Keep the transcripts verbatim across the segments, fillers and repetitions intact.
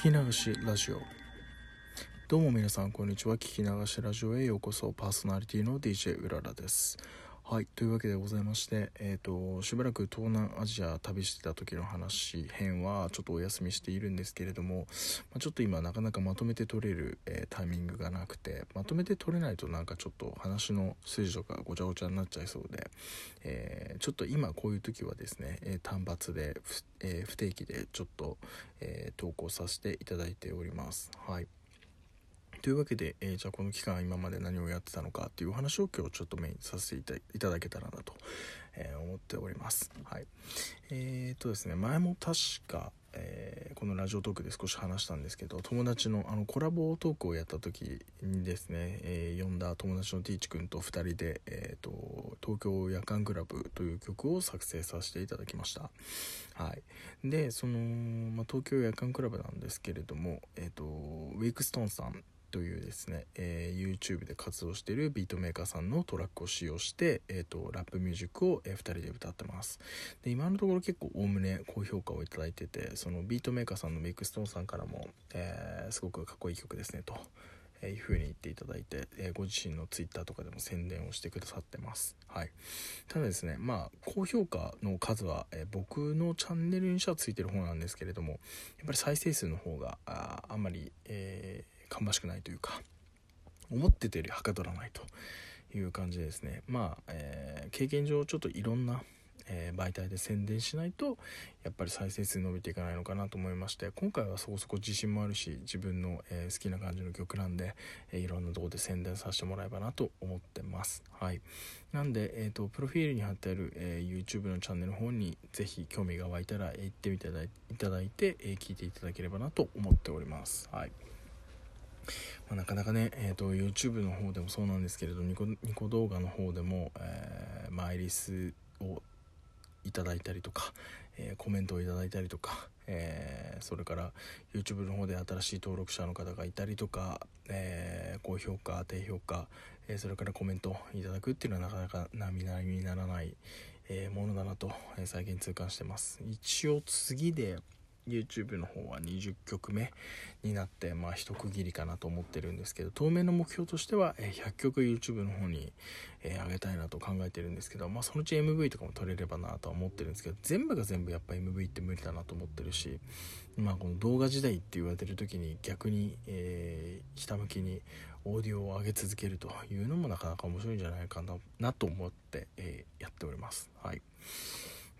聞き流しラジオ。どうも皆さんこんにちは。聞き流しラジオへようこそ。パーソナリティの ディージェー うららです。はい、というわけでございまして、えーと、しばらく東南アジア旅してた時の話編はちょっとお休みしているんですけれども、まあ、ちょっと今なかなかまとめて取れる、えー、タイミングがなくて、まとめて取れないとなんかちょっと話の筋とかごちゃごちゃになっちゃいそうで、えー、ちょっと今こういう時はですね、えー、単発で、えー、不定期でちょっと、えー、投稿させていただいております。はい。というわけで、えー、じゃあこの期間今まで何をやってたのかっていうお話を今日ちょっとメインさせていただけたらなと、えー、思っております。はい。えー、っとですね、前も確か、えー、このラジオトークで少し話したんですけど、友達のあのコラボトークをやった時にですね、えー、呼んだ友達のティーチ君とふたりで、えー、と東京夜間クラブという曲を作成させていただきました。はい。で、その、まあ、東京夜間クラブなんですけれども、えー、とウィークストーンさんというですね、えー、YouTube で活動しているビートメーカーさんのトラックを使用して、えーと、ラップミュージックを、えー、ふたりで歌ってます。で、今のところ結構おおむね高評価をいただいてて、そのビートメーカーさんのミックストーンさんからも、えー、すごくかっこいい曲ですねと、えー、いうふうに言っていただいて、えー、ご自身の Twitter とかでも宣伝をしてくださってます。はい。ただですね、まあ高評価の数は、えー、僕のチャンネルにしはついてる方なんですけれども、やっぱり再生数の方が あ, あんまり、えー芳しくないというか、思ってたよりはかどらないという感じですね。まあ、えー、経験上ちょっといろんな、えー、媒体で宣伝しないとやっぱり再生数伸びていかないのかなと思いまして、今回はそこそこ自信もあるし、自分の、えー、好きな感じの曲なんで、えー、いろんなとこで宣伝させてもらえばなと思ってます。はい。なんで、えーと、プロフィールに貼ってある、えー、YouTube のチャンネルの方にぜひ興味が湧いたら、えー、行ってみていただいて、えー、聞いていただければなと思っております。はい。まあ、なかなかね、えーと、YouTube の方でもそうなんですけれど、ニコニコ動画の方でも、えー、マイリスをいただいたりとか、えー、コメントをいただいたりとか、えー、それから YouTube の方で新しい登録者の方がいたりとか、えー、高評価、低評価、えー、それからコメントいただくっていうのはなかなか並々にならない、えー、ものだなと、えー、最近痛感してます。一応次でYouTube の方はにじゅっきょくめになって、まあ一区切りかなと思ってるんですけど、当面の目標としてはひゃっきょく YouTube の方に、えー、上げたいなと考えてるんですけど、まあそのうち エムブイ とかも撮れればなとは思ってるんですけど、全部が全部やっぱ エムブイ って無理だなと思ってるし、まあこの動画時代って言われてる時に逆に、えー、ひたむきにオーディオを上げ続けるというのもなかなか面白いんじゃないかな、なと思って、えー、やっております。はい。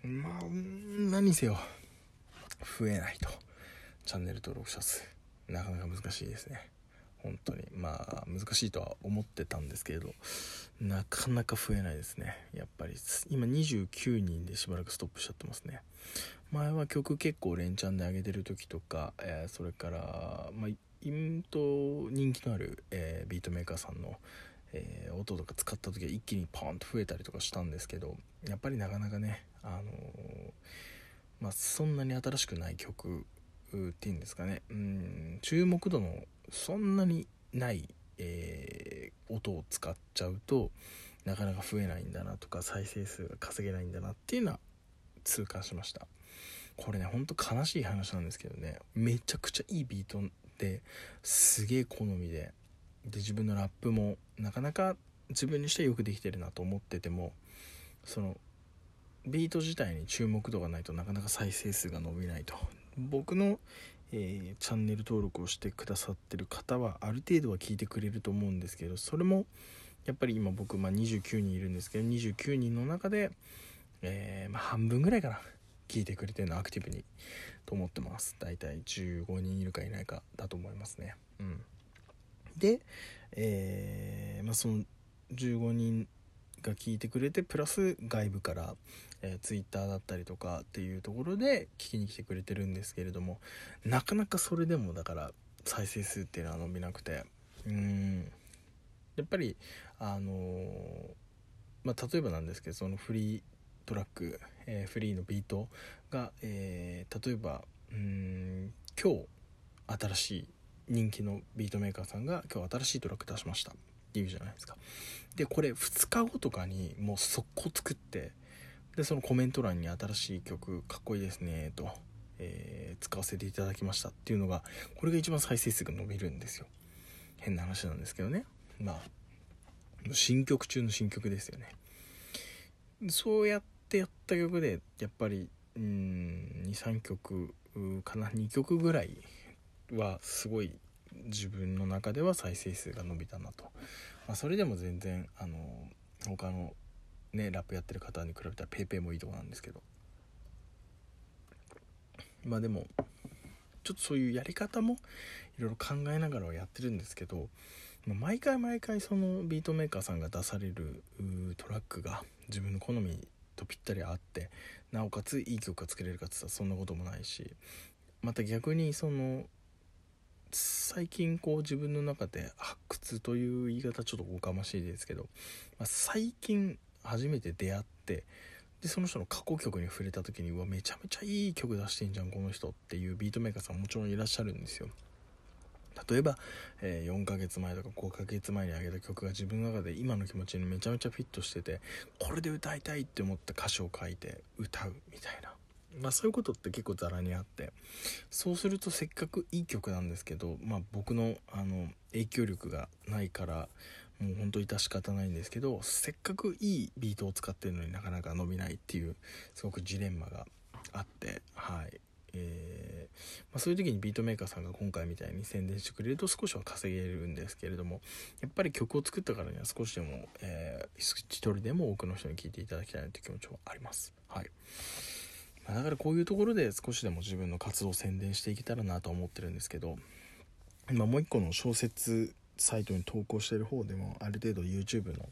まあ何せよ増えないとチャンネル登録者数なかなか難しいですね。本当にまあ難しいとは思ってたんですけれど、なかなか増えないですね。やっぱり今にじゅうきゅうにんでしばらくストップしちゃってますね。前は曲結構連チャンで上げてる時とか、えー、それからまあうんと人気のある、えー、ビートメーカーさんの、えー、音とか使った時は一気にポンと増えたりとかしたんですけど、やっぱりなかなかね、あのーまあ、そんなに新しくない曲っていうんですかね、うーん、注目度のそんなにない、えー、音を使っちゃうとなかなか増えないんだなとか、再生数が稼げないんだなっていうのは痛感しました。これね、ほんと悲しい話なんですけどね、めちゃくちゃいいビートで、すげえ好みで、で自分のラップもなかなか自分にしてはよくできてるなと思ってても、そのビート自体に注目度がないとなかなか再生数が伸びないと。僕の、えー、チャンネル登録をしてくださってる方はある程度は聞いてくれると思うんですけど、それもやっぱり今僕、まあ、にじゅうきゅうにんいるんですけど、にじゅうきゅうにんの中で、えーまあ、半分ぐらいかな、聞いてくれてるのアクティブにと思ってます。だいたいじゅうごにんいるかいないかだと思いますね。うん、で、えーまあ、そのじゅうごにんが聞いてくれて、プラス外部から、えー、ツイッターだったりとかっていうところで聞きに来てくれてるんですけれども、なかなかそれでもだから再生数っていうのは伸びなくて、うーんやっぱりあのー、まあ例えばなんですけど、そのフリートラック、えー、フリーのビートが、えー、例えばうーん今日新しい人気のビートメーカーさんが今日新しいトラック出しましたっていうじゃないですか。でこれふつかごとかにもう速攻作って、でそのコメント欄に新しい曲かっこいいですねと、えー、使わせていただきましたっていうのが、これが一番再生数が伸びるんですよ。変な話なんですけどね。まあ新曲中の新曲ですよね。そうやってやった曲でやっぱりうーん に,さん 曲かなにきょくぐらいはすごい自分の中では再生数が伸びたなと、まあ、それでも全然あの他のねラップやってる方に比べたらペイペイもいいとこなんですけど、まあでもちょっとそういうやり方もいろいろ考えながらはやってるんですけど、毎回毎回そのビートメーカーさんが出されるトラックが自分の好みとぴったり合って、なおかついい曲が作れるかって言ったらそんなこともないし、また逆にその最近こう自分の中で発掘という言い方ちょっとおかましいですけど、まあ、最近初めて出会って、でその人の過去曲に触れた時に、うわめちゃめちゃいい曲出してんじゃんこの人っていうビートメーカーさんももちろんいらっしゃるんですよ。例えば、えー、よんかげつまえとかごかげつまえに上げた曲が自分の中で今の気持ちにめちゃめちゃフィットしてて、これで歌いたいって思った歌詞を書いて歌うみたいな、まあ、そういうことって結構ザラにあって、そうするとせっかくいい曲なんですけど、まあ、僕の、あの影響力がないからもう本当に致し方ないんですけど、せっかくいいビートを使ってるのになかなか伸びないっていうすごくジレンマがあって、はいえーまあ、そういう時にビートメーカーさんが今回みたいに宣伝してくれると少しは稼げるんですけれども、やっぱり曲を作ったからには少しでも、えー、一人でも多くの人に聴いていただきたいなという気持ちはあります、はい。まあ、だからこういうところで少しでも自分の活動を宣伝していけたらなと思ってるんですけど、今もう一個の小説サイトに投稿している方でもある程度 YouTube の、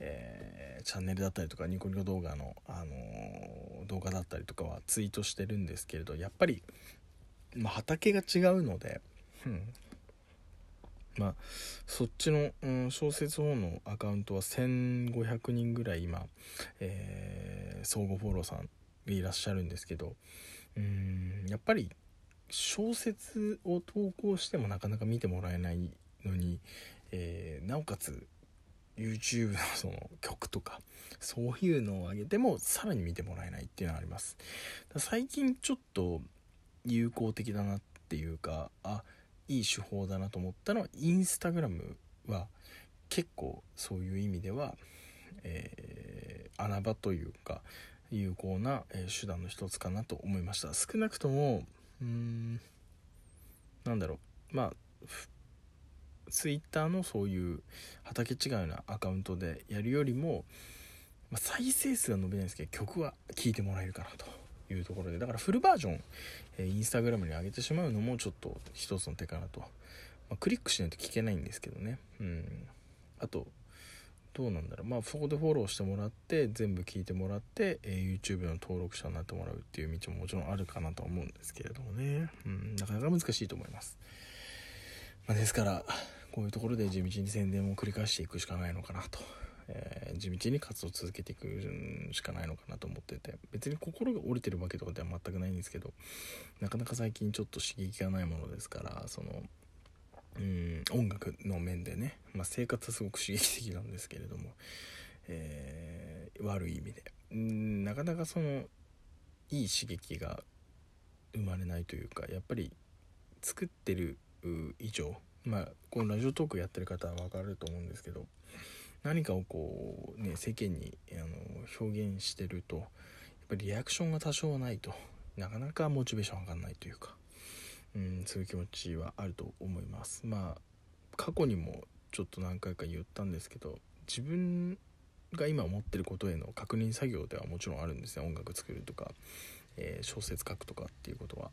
えー、チャンネルだったりとかニコニコ動画の、あのー、動画だったりとかはツイートしてるんですけれど、やっぱり、まあ、畑が違うので、うん、まあそっちの、うん、小説方のアカウントはせんごひゃくにんぐらい今、えー、相互フォローさんがいらっしゃるんですけど、うーんやっぱり小説を投稿してもなかなか見てもらえないのに、えー、なおかつ YouTube のその曲とかそういうのを上げてもさらに見てもらえないっていうのがあります。だ最近ちょっと有効的だなっていうか、あいい手法だなと思ったのは、インスタグラムは結構そういう意味では、えー、穴場というか有効な手段の一つかなと思いました。少なくともうーんなんだろうまあツイッターのそういう畑違うなアカウントでやるよりも、まあ、再生数は伸びないんですけど曲は聴いてもらえるかなというところで、だからフルバージョン、えー、インスタグラムに上げてしまうのもちょっと一つの手かなと、まあ、クリックしないと聞けないんですけどね。うんあとどうなんだろうまあそこでフォローしてもらって全部聴いてもらって、えー、YouTube の登録者になってもらうっていう道ももちろんあるかなと思うんですけれどもね、うん、なかなか難しいと思います。まあ、ですからこういうところで地道に宣伝を繰り返していくしかないのかなと、えー、地道に活動を続けていくしかないのかなと思ってて、別に心が折れてるわけとかでは全くないんですけど、なかなか最近ちょっと刺激がないものですから、そのうーん音楽の面でね、まあ、生活はすごく刺激的なんですけれども、えー、悪い意味でうーんなかなかそのいい刺激が生まれないというか、やっぱり作ってる以上、まあ、このラジオトークやってる方は分かると思うんですけど、何かをこうね世間にあの表現してるとやっぱりリアクションが多少はないとなかなかモチベーション上がんないというか、うんそういう気持ちはあると思います。まあ過去にもちょっと何回か言ったんですけど、自分が今思ってることへの確認作業ではもちろんあるんですね。音楽作るとかえー、小説書くとかっていうことは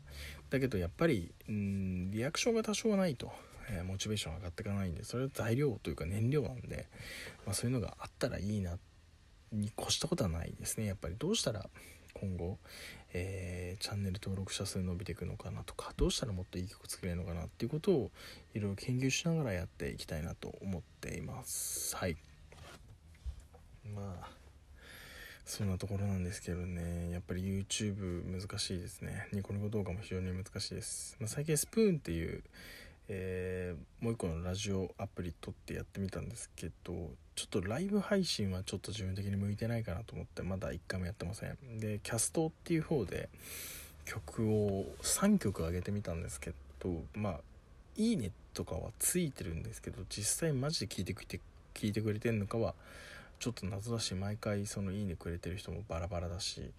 だけど、やっぱりうんリアクションが多少はないと、えー、モチベーション上がっていかないんで、それは材料というか燃料なんで、まあ、そういうのがあったらいいなに越したことはないですね。やっぱりどうしたら今後、えー、チャンネル登録者数伸びていくのかなとか、どうしたらもっといい曲作れるのかなっていうことをいろいろ研究しながらやっていきたいなと思っています。はいまあそんなところなんですけどね、やっぱり YouTube 難しいですね。ニコニコ動画も非常に難しいです、まあ、最近スプーンっていう、えー、もう一個のラジオアプリ撮ってやってみたんですけど、ちょっとライブ配信はちょっと自分的に向いてないかなと思ってまだいっかいもやってません。でキャストっていう方で曲をさんきょく上げてみたんですけど、まあいいねとかはついてるんですけど、実際マジで聞いてくれて聞いてくれてんのかはちょっと謎だし、毎回そのいいねくれてる人もバラバラだし、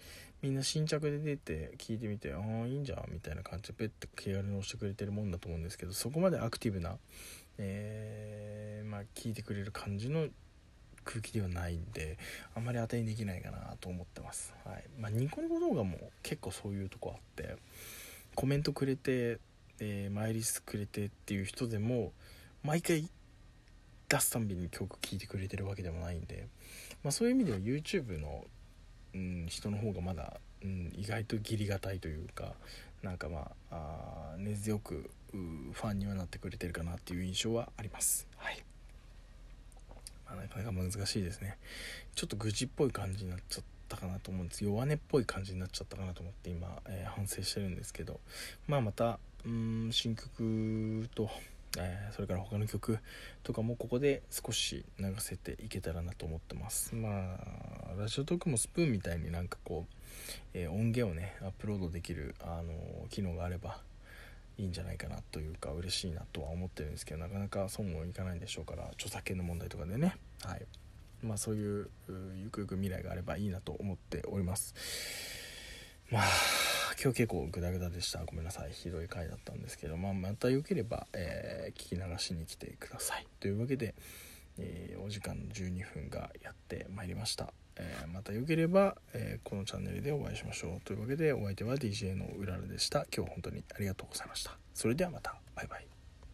みんな新着で出て聞いてみて、ああいいんじゃんみたいな感じでペッて気軽に押してくれてるもんだと思うんですけど、そこまでアクティブな、えー、まあ聞いてくれる感じの空気ではないんで、あんまり当てにできないかなと思ってます。はい、まあ、ニコニコ動画も結構そういうとこあって、コメントくれて、えー、マイリストくれてっていう人でも毎回出すたんびに曲聴いてくれてるわけでもないんで、まあ、そういう意味では YouTube の、うん、人の方がまだ、うん、意外とギリがたいというか、なんかまあ、あ根強くファンにはなってくれてるかなっていう印象はあります。はい、まあ、なかなか難しいですね。ちょっと愚痴っぽい感じになっちゃったかなと思うんです。弱音っぽい感じになっちゃったかなと思って今、えー、反省してるんですけど、まあまたうん新曲とえー、それから他の曲とかもここで少し流せていけたらなと思ってます。まあラジオトークもスプーンみたいになんかこう、えー、音源をねアップロードできる、あのー、機能があればいいんじゃないかなというか、嬉しいなとは思ってるんですけど、なかなかそうもいかないんでしょうから、著作権の問題とかでね。はい、まあそういうゆくゆく未来があればいいなと思っております。まあ今日結構グダグダでした。ごめんなさい、ひどい回だったんですけど、まあ、また良ければ、えー、聞き流しに来てくださいというわけで、えー、お時間じゅうにふんがやってまいりました。えー、また良ければ、えー、このチャンネルでお会いしましょうというわけで、お相手は ディージェー のうららでした。今日は本当にありがとうございました。それではまた、バイバイ。